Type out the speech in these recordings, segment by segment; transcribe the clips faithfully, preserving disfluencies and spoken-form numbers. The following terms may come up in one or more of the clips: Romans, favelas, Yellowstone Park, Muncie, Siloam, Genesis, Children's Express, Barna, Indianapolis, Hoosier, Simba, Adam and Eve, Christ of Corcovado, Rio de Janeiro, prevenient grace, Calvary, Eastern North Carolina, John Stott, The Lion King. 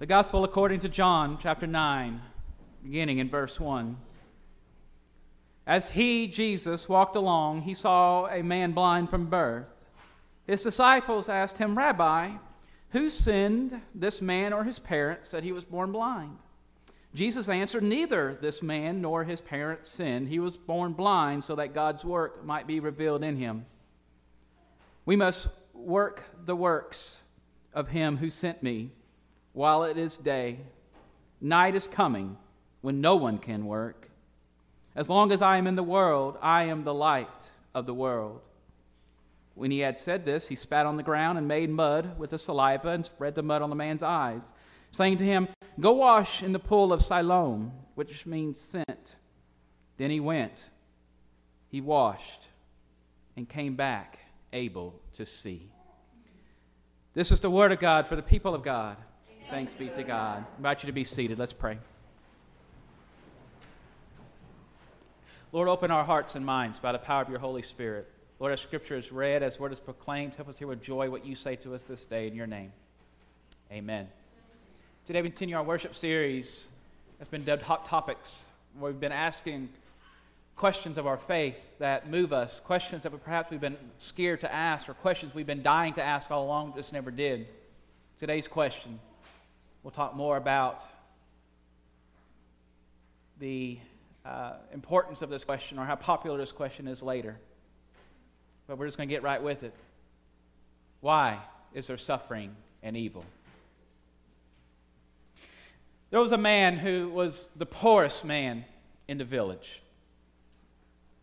The Gospel according to John, chapter nine, beginning in verse one. As he, Jesus, walked along, he saw a man blind from birth. His disciples asked him, "Rabbi, who sinned, this man or his parents, that he was born blind?" Jesus answered, "Neither this man nor his parents sinned. He was born blind so that God's work might be revealed in him. We must work the works of him who sent me while it is day. Night is coming when no one can work. As long as I am in the world, I am the light of the world." When he had said this, he spat on the ground and made mud with the saliva and spread the mud on the man's eyes, saying to him, "Go wash in the pool of Siloam," which means sent. Then he went, he washed, and came back able to see. This is the word of God for the people of God. Thanks be to God. I invite you to be seated. Let's pray. Lord, open our hearts and minds by the power of your Holy Spirit. Lord, as Scripture is read, as word is proclaimed, help us hear with joy what you say to us this day in your name. Amen. Today we continue our worship series that's been dubbed Hot Topics, where we've been asking questions of our faith that move us, questions that perhaps we've been scared to ask or questions we've been dying to ask all along but just never did. Today's question, we'll talk more about the uh, importance of this question or how popular this question is later. But we're just going to get right with it. Why is there suffering and evil? There was a man who was the poorest man in the village,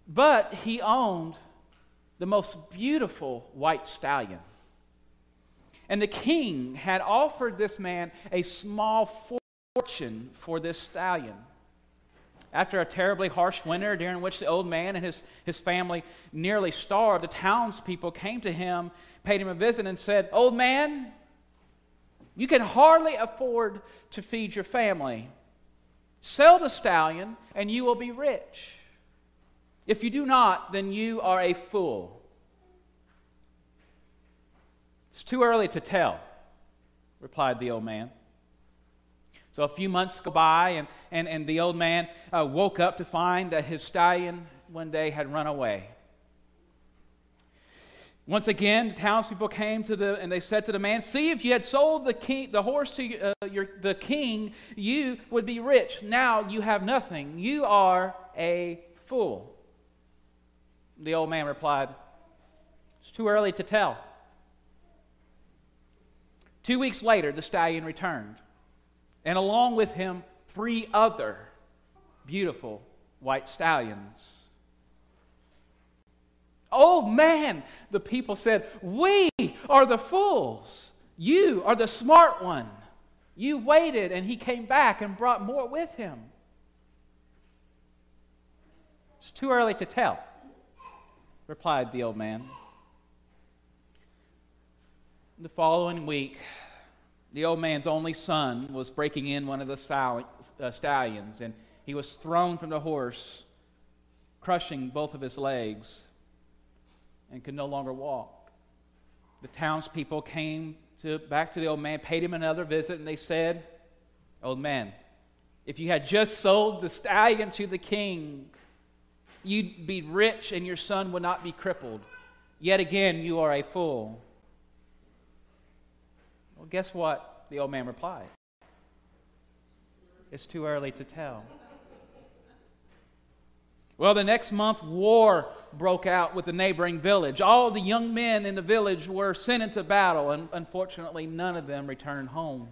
but he owned the most beautiful white stallion. And the king had offered this man a small fortune for this stallion. After a terribly harsh winter, during which the old man and his, his family nearly starved, the townspeople came to him, paid him a visit, and said, "Old man, you can hardly afford to feed your family. Sell the stallion, and you will be rich. If you do not, then you are a fool." "It's too early to tell," replied the old man. So a few months go by, and, and, and the old man uh, woke up to find that his stallion one day had run away. Once again, the townspeople came to the, and they said to the man, "See, if you had sold the king, the horse to uh, your, the king, you would be rich. Now you have nothing. You are a fool." The old man replied, "It's too early to tell." Two weeks later, the stallion returned, and along with him, three other beautiful white stallions. "Old man," the people said, "we are the fools. You are the smart one. You waited, and he came back and brought more with him." "It's too early to tell," replied the old man. The following week, the old man's only son was breaking in one of the stallions, and he was thrown from the horse, crushing both of his legs, and could no longer walk. The townspeople came to, back to the old man, paid him another visit, and they said, "Old man, if you had just sold the stallion to the king, you'd be rich and your son would not be crippled. Yet again, you are a fool." "Well, guess what?" the old man replied. "It's too early to tell." Well, the next month, war broke out with the neighboring village. All the young men in the village were sent into battle, and unfortunately, none of them returned home.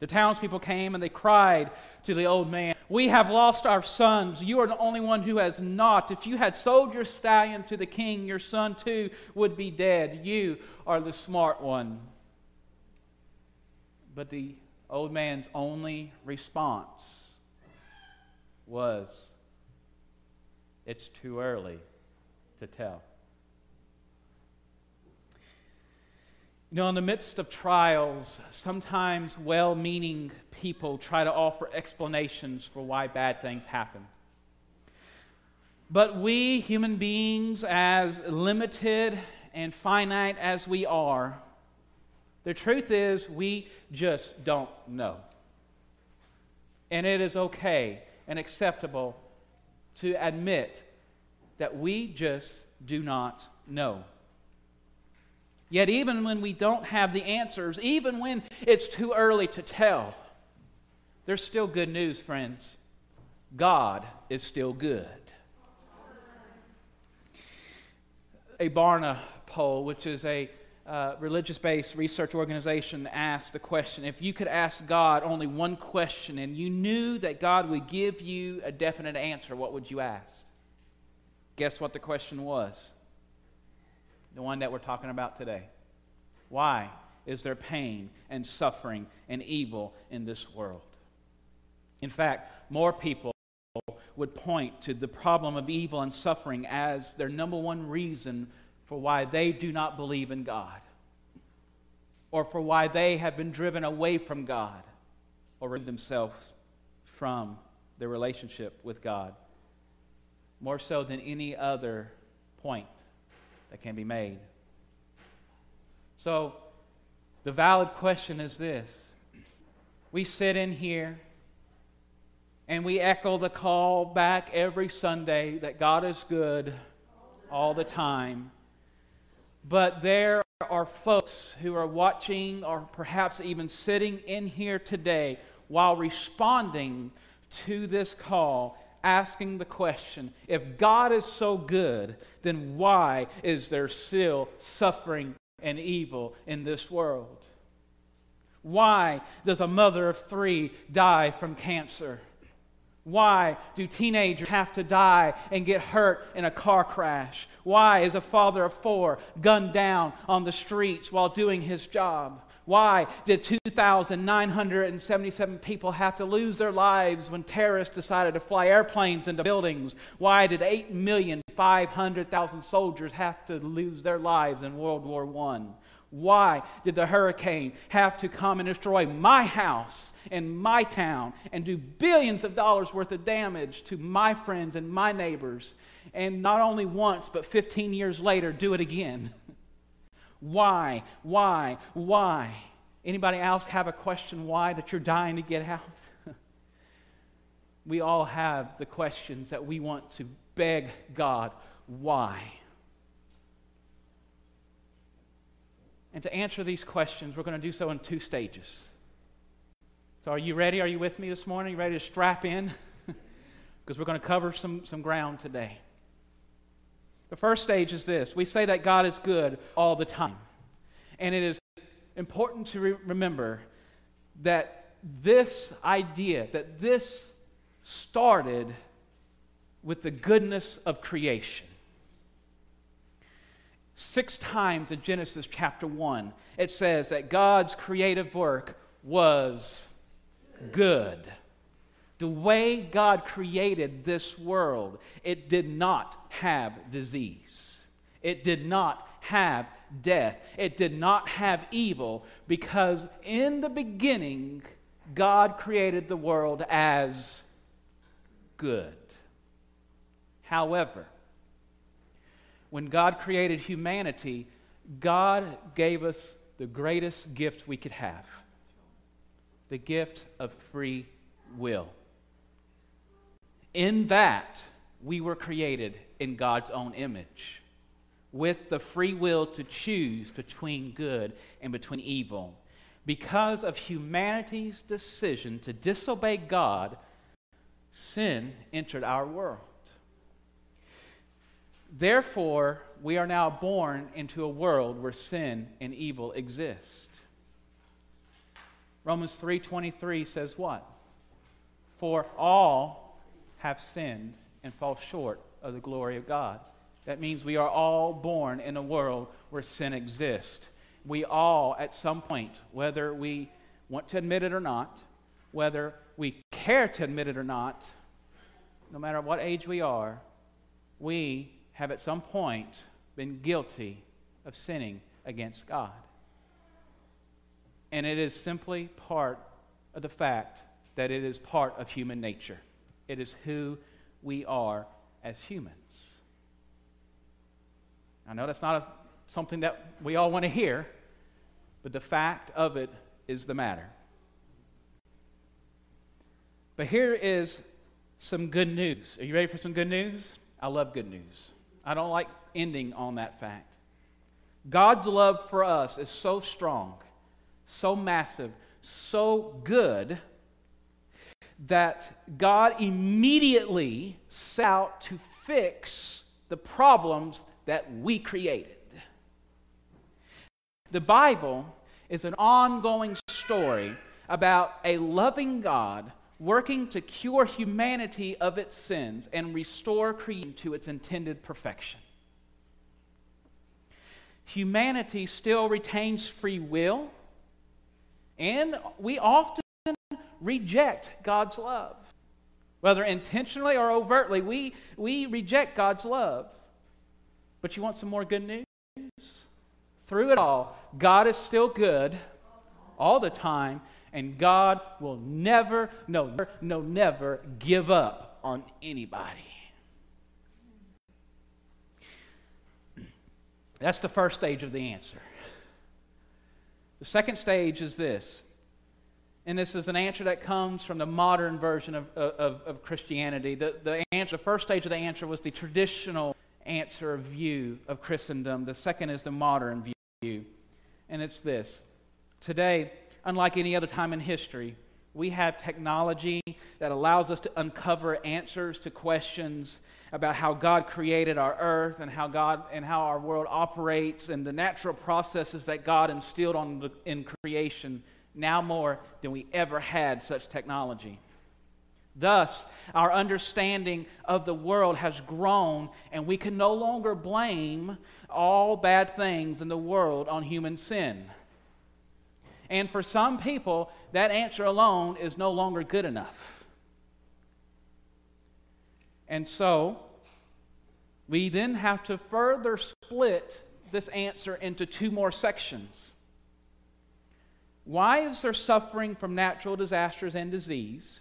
The townspeople came and they cried to the old man, "We have lost our sons. You are the only one who has not. If you had sold your stallion to the king, your son too would be dead. You are the smart one." But the old man's only response was, "It's too early to tell." You know, in the midst of trials, sometimes well-meaning people try to offer explanations for why bad things happen. But we human beings, as limited and finite as we are, The truth is, we just don't know. And it is okay and acceptable to admit that we just do not know. Yet even when we don't have the answers, even when it's too early to tell, there's still good news, friends. God is still good. A Barna poll, which is a uh, religious-based research organization, asked the question, if you could ask God only one question and you knew that God would give you a definite answer, what would you ask? Guess what the question was? The one that we're talking about today. Why is there pain and suffering and evil in this world? In fact, more people would point to the problem of evil and suffering as their number one reason for why they do not believe in God, or for why they have been driven away from God or removed themselves from their relationship with God, more so than any other point that can be made. So, the valid question is this. We sit in here and we echo the call back every Sunday that God is good all the time. But there are folks who are watching or perhaps even sitting in here today while responding to this call, asking the question, if God is so good, then why is there still suffering and evil in this world? Why does a mother of three die from cancer? Why do teenagers have to die and get hurt in a car crash? Why is a father of four gunned down on the streets while doing his job? Why did two thousand nine hundred seventy-seven people have to lose their lives when terrorists decided to fly airplanes into buildings? Why did eight million five hundred thousand soldiers have to lose their lives in World War One? Why did the hurricane have to come and destroy my house and my town and do billions of dollars worth of damage to my friends and my neighbors, and not only once but fifteen years later do it again? Why? Why? Why? Anybody else have a question why that you're dying to get out? We all have the questions that we want to beg God, why? And to answer these questions, we're going to do so in two stages. So are you ready? Are you with me this morning? Ready to strap in? Because we're going to cover some, some ground today. The first stage is this. We say that God is good all the time. And it is important to re- remember that this idea, that this started with the goodness of creation. Six times in Genesis chapter one, it says that God's creative work was good. The way God created this world, it did not have disease. It did not have death. It did not have evil, because in the beginning, God created the world as good. However, when God created humanity, God gave us the greatest gift we could have, the gift of free will. In that, we were created in God's own image, with the free will to choose between good and between evil. Because of humanity's decision to disobey God, sin entered our world. Therefore, we are now born into a world where sin and evil exist. Romans three twenty-three says what? For all have sinned and fall short of the glory of God. That means we are all born in a world where sin exists. We all, at some point, whether we want to admit it or not, whether we care to admit it or not, no matter what age we are, we have at some point been guilty of sinning against God. And it is simply part of the fact that it is part of human nature. It is who we are as humans. I know that's not a, something that we all want to hear, but the fact of it is the matter. But here is some good news. Are you ready for some good news? I love good news. I don't like ending on that fact. God's love for us is so strong, so massive, so good, that God immediately set out to fix the problems that we created. The Bible is an ongoing story about a loving God working to cure humanity of its sins and restore creation to its intended perfection. Humanity still retains free will, and we often reject God's love. Whether intentionally or overtly, we, we reject God's love. But you want some more good news? Through it all, God is still good all the time, and God will never, no, never, no, never give up on anybody. That's the first stage of the answer. The second stage is this. And this is an answer that comes from the modern version of, of, of Christianity. The, the, answer, the first stage of the answer was the traditional answer view of Christendom. The second is the modern view. And it's this. Today, unlike any other time in history, we have technology that allows us to uncover answers to questions about how God created our earth and how God and how our world operates and the natural processes that God instilled on the, in creation. Now more than we ever had such technology. Thus, our understanding of the world has grown, and we can no longer blame all bad things in the world on human sin. And for some people, that answer alone is no longer good enough. And so, we then have to further split this answer into two more sections. Why is there suffering from natural disasters and disease?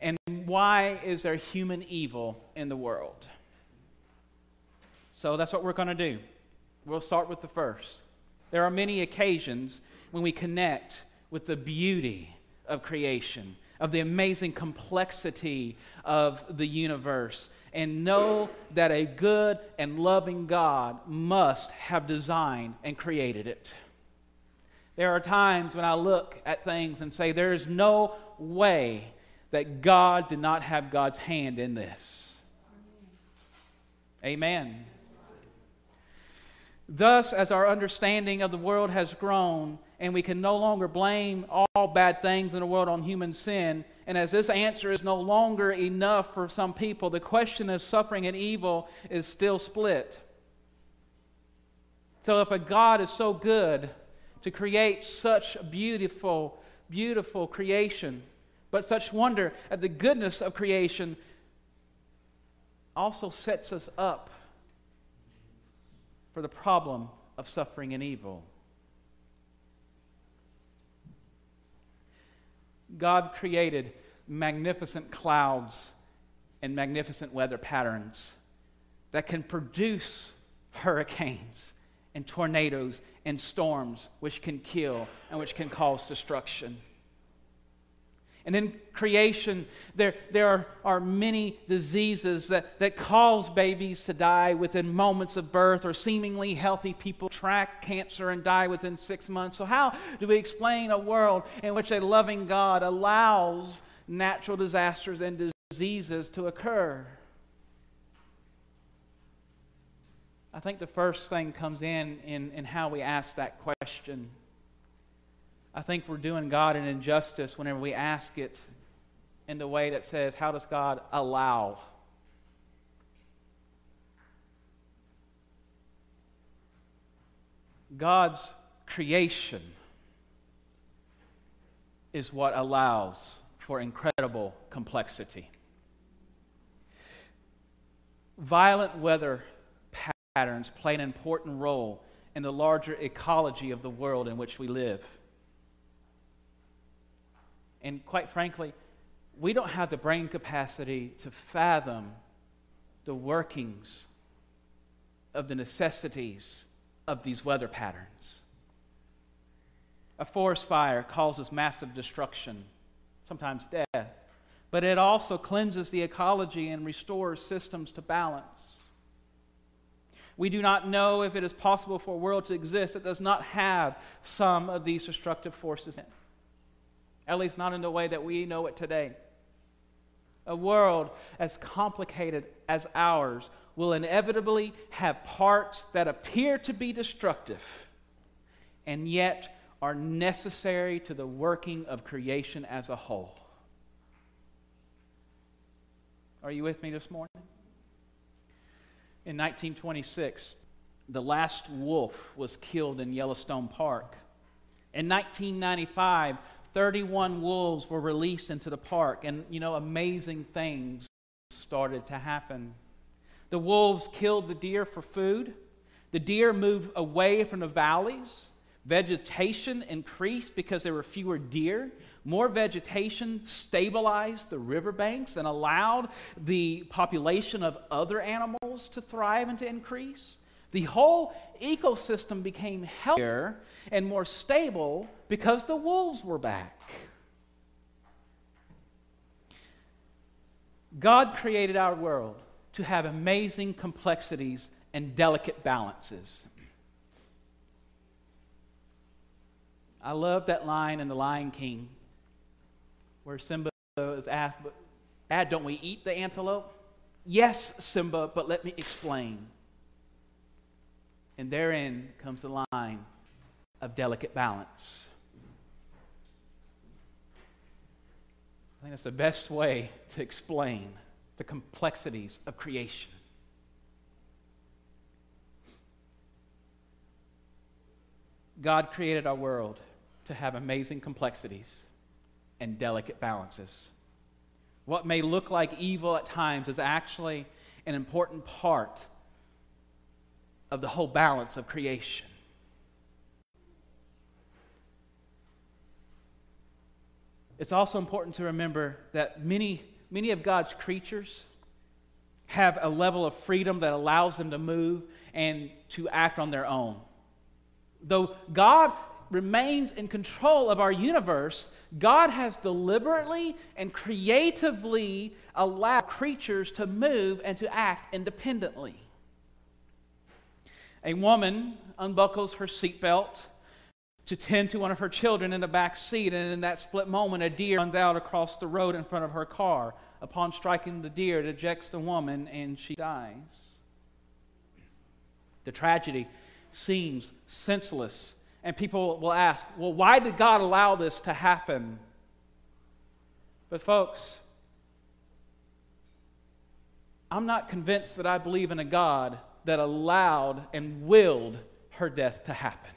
And why is there human evil in the world? So that's what we're going to do. We'll start with the first. There are many occasions when we connect with the beauty of creation, of the amazing complexity of the universe, and know that a good and loving God must have designed and created it. There are times when I look at things and say, there is no way that God did not have God's hand in this. Amen. Thus, as our understanding of the world has grown, and we can no longer blame all bad things in the world on human sin, and as this answer is no longer enough for some people, the question of suffering and evil is still split. So if a God is so good to create such beautiful, beautiful creation, but such wonder at the goodness of creation also sets us up for the problem of suffering and evil. God created magnificent clouds and magnificent weather patterns that can produce hurricanes and tornadoes and storms, which can kill and which can cause destruction. And in creation, there, there are, are many diseases that, that cause babies to die within moments of birth, or seemingly healthy people track cancer and die within six months. So how do we explain a world in which a loving God allows natural disasters and diseases to occur? I think the first thing comes in, in in how we ask that question. I think we're doing God an injustice whenever we ask it in the way that says, how does God allow? God's creation is what allows for incredible complexity. Violent weather patterns play an important role in the larger ecology of the world in which we live. And quite frankly, we don't have the brain capacity to fathom the workings of the necessities of these weather patterns. A forest fire causes massive destruction, sometimes death, but it also cleanses the ecology and restores systems to balance. We do not know if it is possible for a world to exist that does not have some of these destructive forces in it. At least not in the way that we know it today. A world as complicated as ours will inevitably have parts that appear to be destructive and yet are necessary to the working of creation as a whole. Are you with me this morning? In nineteen twenty-six, the last wolf was killed in Yellowstone Park. In nineteen ninety-five, thirty-one wolves were released into the park, and, you know, amazing things started to happen. The wolves killed the deer for food. The deer moved away from the valleys. Vegetation increased because there were fewer deer. More vegetation stabilized the riverbanks and allowed the population of other animals to thrive and to increase. The whole ecosystem became healthier and more stable because the wolves were back. God created our world to have amazing complexities and delicate balances. I love that line in The Lion King where Simba is asked, "But Dad, don't we eat the antelope?" "Yes, Simba, but let me explain." And therein comes the line of delicate balance. I think that's the best way to explain the complexities of creation. God created our world to have amazing complexities and delicate balances. What may look like evil at times is actually an important part of the whole balance of creation. It's also important to remember that many, many of God's creatures have a level of freedom that allows them to move and to act on their own. Though God remains in control of our universe, God has deliberately and creatively allowed creatures to move and to act independently. A woman unbuckles her seatbelt to tend to one of her children in the back seat, and in that split moment, a deer runs out across the road in front of her car. Upon striking the deer, it ejects the woman, and she dies. The tragedy seems senseless, and people will ask, well, why did God allow this to happen? But folks, I'm not convinced that I believe in a God that allowed and willed her death to happen.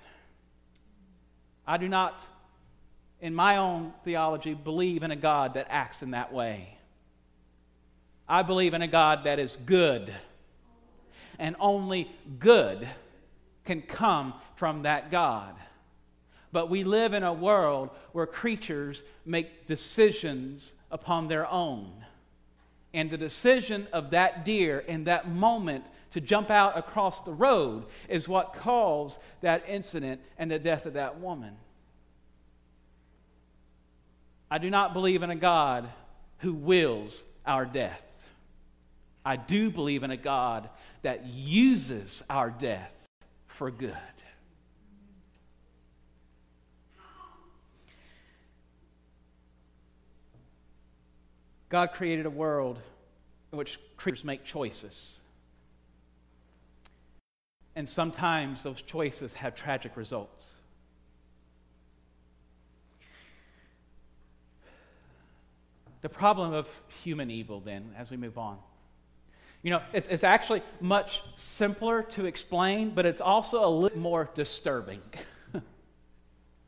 I do not, in my own theology, believe in a God that acts in that way. I believe in a God that is good, and only good can come from that God. But we live in a world where creatures make decisions upon their own. And the decision of that deer in that moment to jump out across the road is what caused that incident and the death of that woman. I do not believe in a God who wills our death. I do believe in a God that uses our death for good. God created a world in which creatures make choices. And sometimes those choices have tragic results. The problem of human evil, then, as we move on. You know, it's, it's actually much simpler to explain, but it's also a little more disturbing,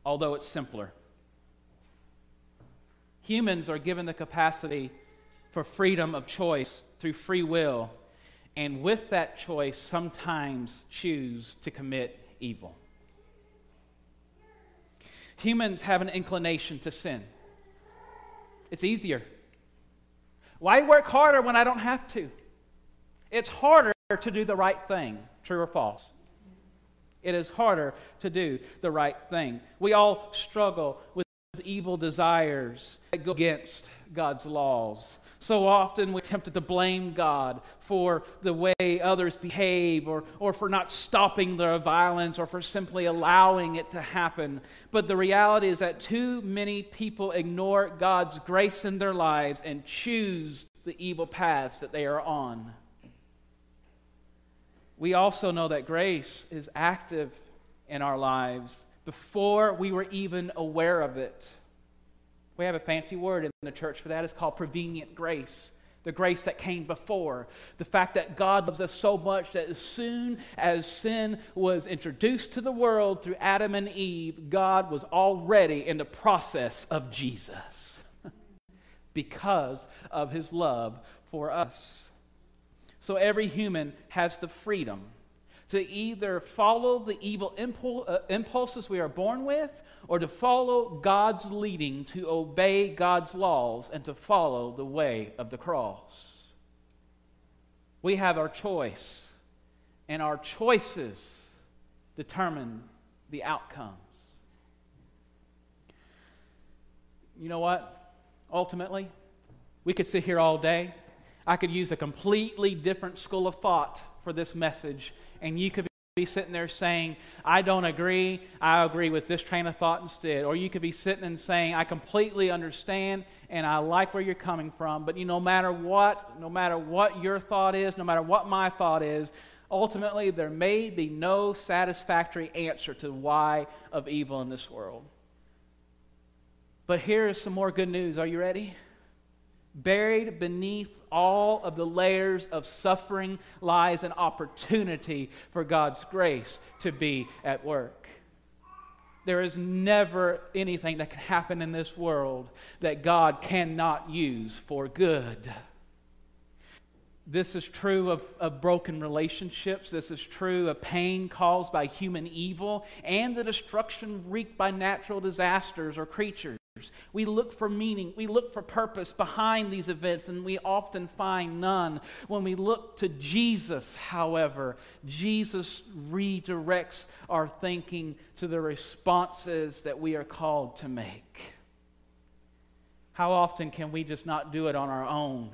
although it's simpler. Humans are given the capacity for freedom of choice through free will, and with that choice, sometimes choose to commit evil. Humans have an inclination to sin. It's easier. Why work harder when I don't have to? It's harder to do the right thing, true or false. It is harder to do the right thing. We all struggle with evil desires that go against God's laws. So often we're tempted to blame God for the way others behave, or, or for not stopping their violence, or for simply allowing it to happen. But the reality is that too many people ignore God's grace in their lives and choose the evil paths that they are on. We also know that grace is active in our lives before we were even aware of it. We have a fancy word in the church for that. It's called prevenient grace, the grace that came before. The fact that God loves us so much that as soon as sin was introduced to the world through Adam and Eve, God was already in the process of Jesus because of his love for us. So every human has the freedom to either follow the evil impul- uh, impulses we are born with, or to follow God's leading, to obey God's laws, and to follow the way of the cross. We have our choice, and our choices determine the outcomes. You know what? Ultimately, we could sit here all day. I could use a completely different school of thought for this message, and you could be sitting there saying, I don't agree, I agree with this train of thought instead. Or you could be sitting and saying, I completely understand, and I like where you're coming from, but you no matter what, no matter what your thought is, no matter what my thought is, ultimately there may be no satisfactory answer to the why of evil in this world. But here is some more good news. Are you ready? Buried beneath all of the layers of suffering lies an opportunity for God's grace to be at work. There is never anything that can happen in this world that God cannot use for good. This is true of, of broken relationships. This is true of pain caused by human evil and the destruction wreaked by natural disasters or creatures. We look for meaning, we look for purpose behind these events, and we often find none. When we look to Jesus, however, Jesus redirects our thinking to the responses that we are called to make. How often can we just not do it on our own?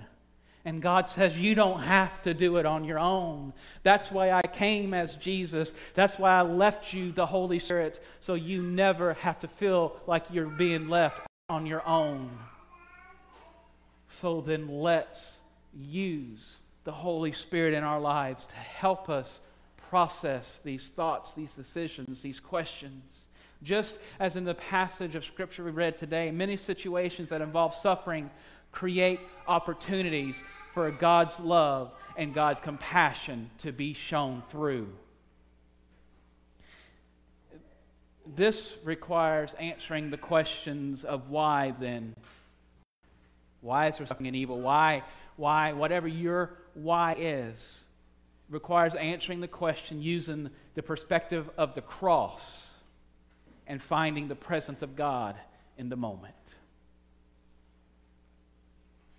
And God says, you don't have to do it on your own. That's why I came as Jesus. That's why I left you the Holy Spirit, so you never have to feel like you're being left on your own. So then let's use the Holy Spirit in our lives to help us process these thoughts, these decisions, these questions. Just as in the passage of Scripture we read today, many situations that involve suffering create opportunities for God's love and God's compassion to be shown through. This requires answering the questions of why then. Why is there suffering and evil? Why, why, whatever your why is, requires answering the question using the perspective of the cross and finding the presence of God in the moment.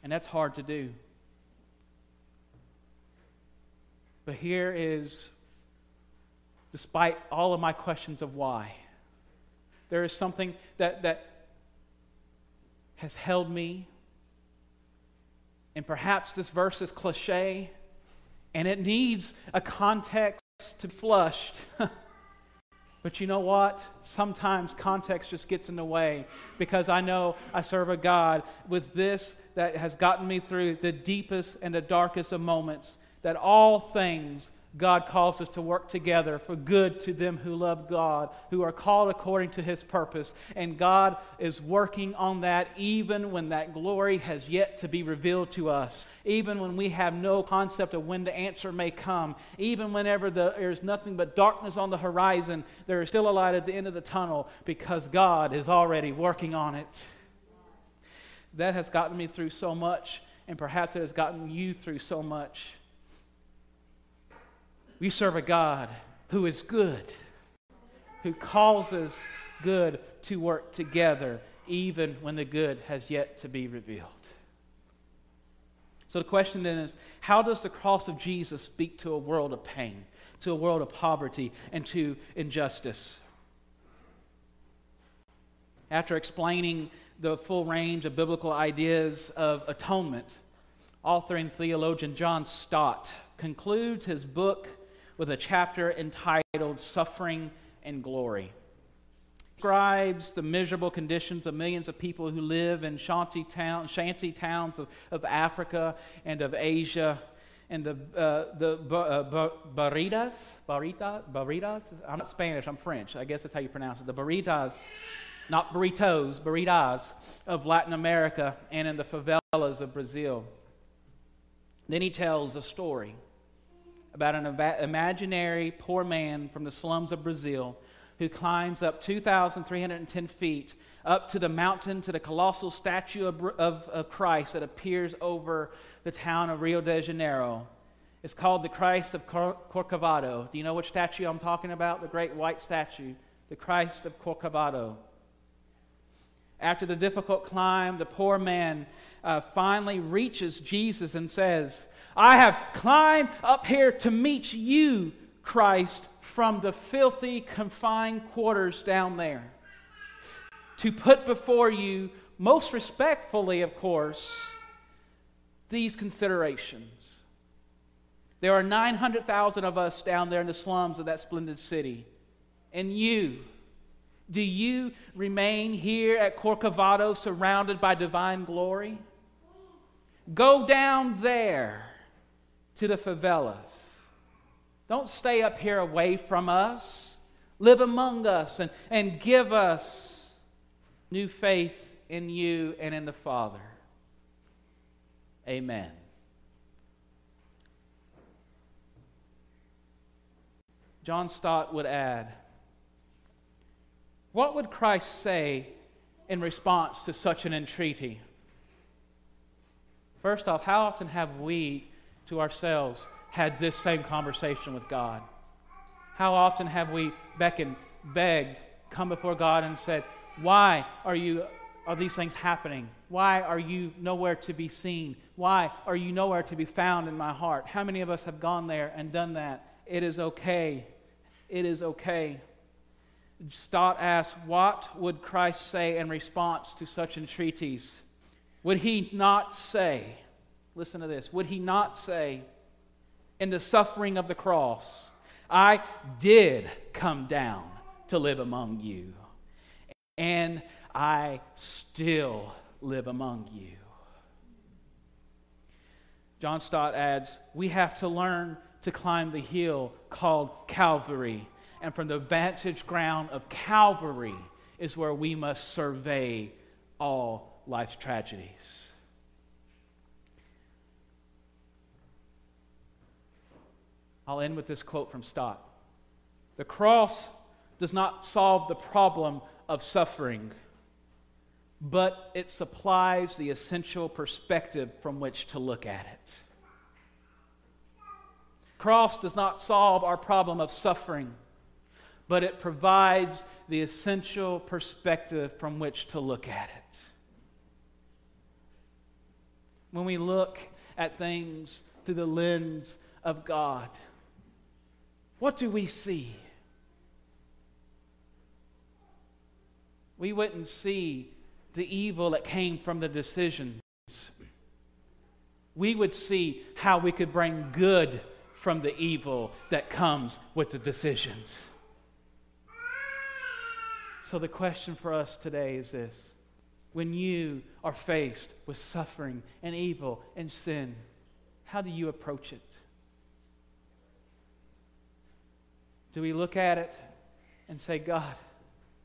And that's hard to do. But here is, despite all of my questions of why, there is something that, that has held me. And perhaps this verse is cliche, and it needs a context to be flushed. But you know what? Sometimes context just gets in the way, because I know I serve a God with this that has gotten me through the deepest and the darkest of moments, that all things God calls us to work together for good to them who love God, who are called according to his purpose. And God is working on that even when that glory has yet to be revealed to us, even when we have no concept of when the answer may come, even whenever the, there's nothing but darkness on the horizon, there is still a light at the end of the tunnel, because God is already working on it. That has gotten me through so much, and perhaps it has gotten you through so much. We serve a God who is good, who causes good to work together, even when the good has yet to be revealed. So the question then is, how does the cross of Jesus speak to a world of pain, to a world of poverty and to injustice. After explaining the full range of biblical ideas of atonement, author and theologian John Stott concludes his book with a chapter entitled Suffering and Glory. He describes the miserable conditions of millions of people who live in shanty, town, shanty towns of, of Africa and of Asia, and the, uh, the uh, barritas, barrita, barritas, I'm not Spanish, I'm French, I guess that's how you pronounce it, the barritas, not burritos, barritas of Latin America and in the favelas of Brazil. Then he tells a story about an imaginary poor man from the slums of Brazil who climbs up two thousand three hundred ten feet up to the mountain to the colossal statue of, of, of Christ that appears over the town of Rio de Janeiro. It's called the Christ of Corcovado. Do you know which statue I'm talking about? The great white statue, the Christ of Corcovado. After the difficult climb, the poor man uh, finally reaches Jesus and says, "I have climbed up here to meet you, Christ, from the filthy, confined quarters down there, to put before you, most respectfully, of course, these considerations. There are nine hundred thousand of us down there in the slums of that splendid city, and you, do you remain here at Corcovado surrounded by divine glory? Go down there to the favelas. Don't stay up here away from us. Live among us and, and give us new faith in you and in the Father. Amen." John Stott would add, what would Christ say in response to such an entreaty? First off, how often have we to ourselves had this same conversation with God? How often have we beckoned, begged, come before God and said, "Why are you are these things happening? Why are you nowhere to be seen? Why are you nowhere to be found in my heart?" How many of us have gone there and done that? It is okay. It is okay. Stott asks, what would Christ say in response to such entreaties? Would he not say, listen to this, would he not say, in the suffering of the cross, "I did come down to live among you, and I still live among you"? John Stott adds, we have to learn to climb the hill called Calvary. And from the vantage ground of Calvary is where we must survey all life's tragedies. I'll end with this quote from Stott. "The cross does not solve the problem of suffering, but it supplies the essential perspective from which to look at it." The cross does not solve our problem of suffering, but it provides the essential perspective from which to look at it. When we look at things through the lens of God, what do we see? We wouldn't see the evil that came from the decisions. We would see how we could bring good from the evil that comes with the decisions. So the question for us today is this: when you are faced with suffering and evil and sin, how do you approach it? Do we look at it and say, "God,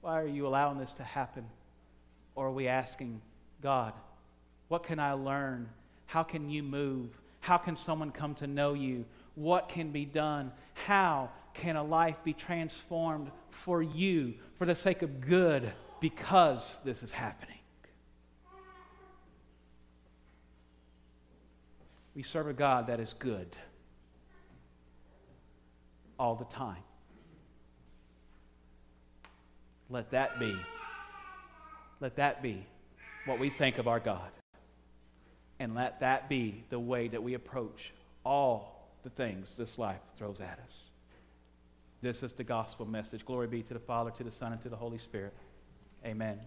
why are you allowing this to happen?" Or are we asking, "God, what can I learn? How can you move? How can someone come to know you? What can be done? How can a life be transformed for you, for the sake of good, because this is happening?" We serve a God that is good all the time. Let that be, let that be what we think of our God. And let that be the way that we approach all the things this life throws at us. This is the gospel message. Glory be to the Father, to the Son, and to the Holy Spirit. Amen.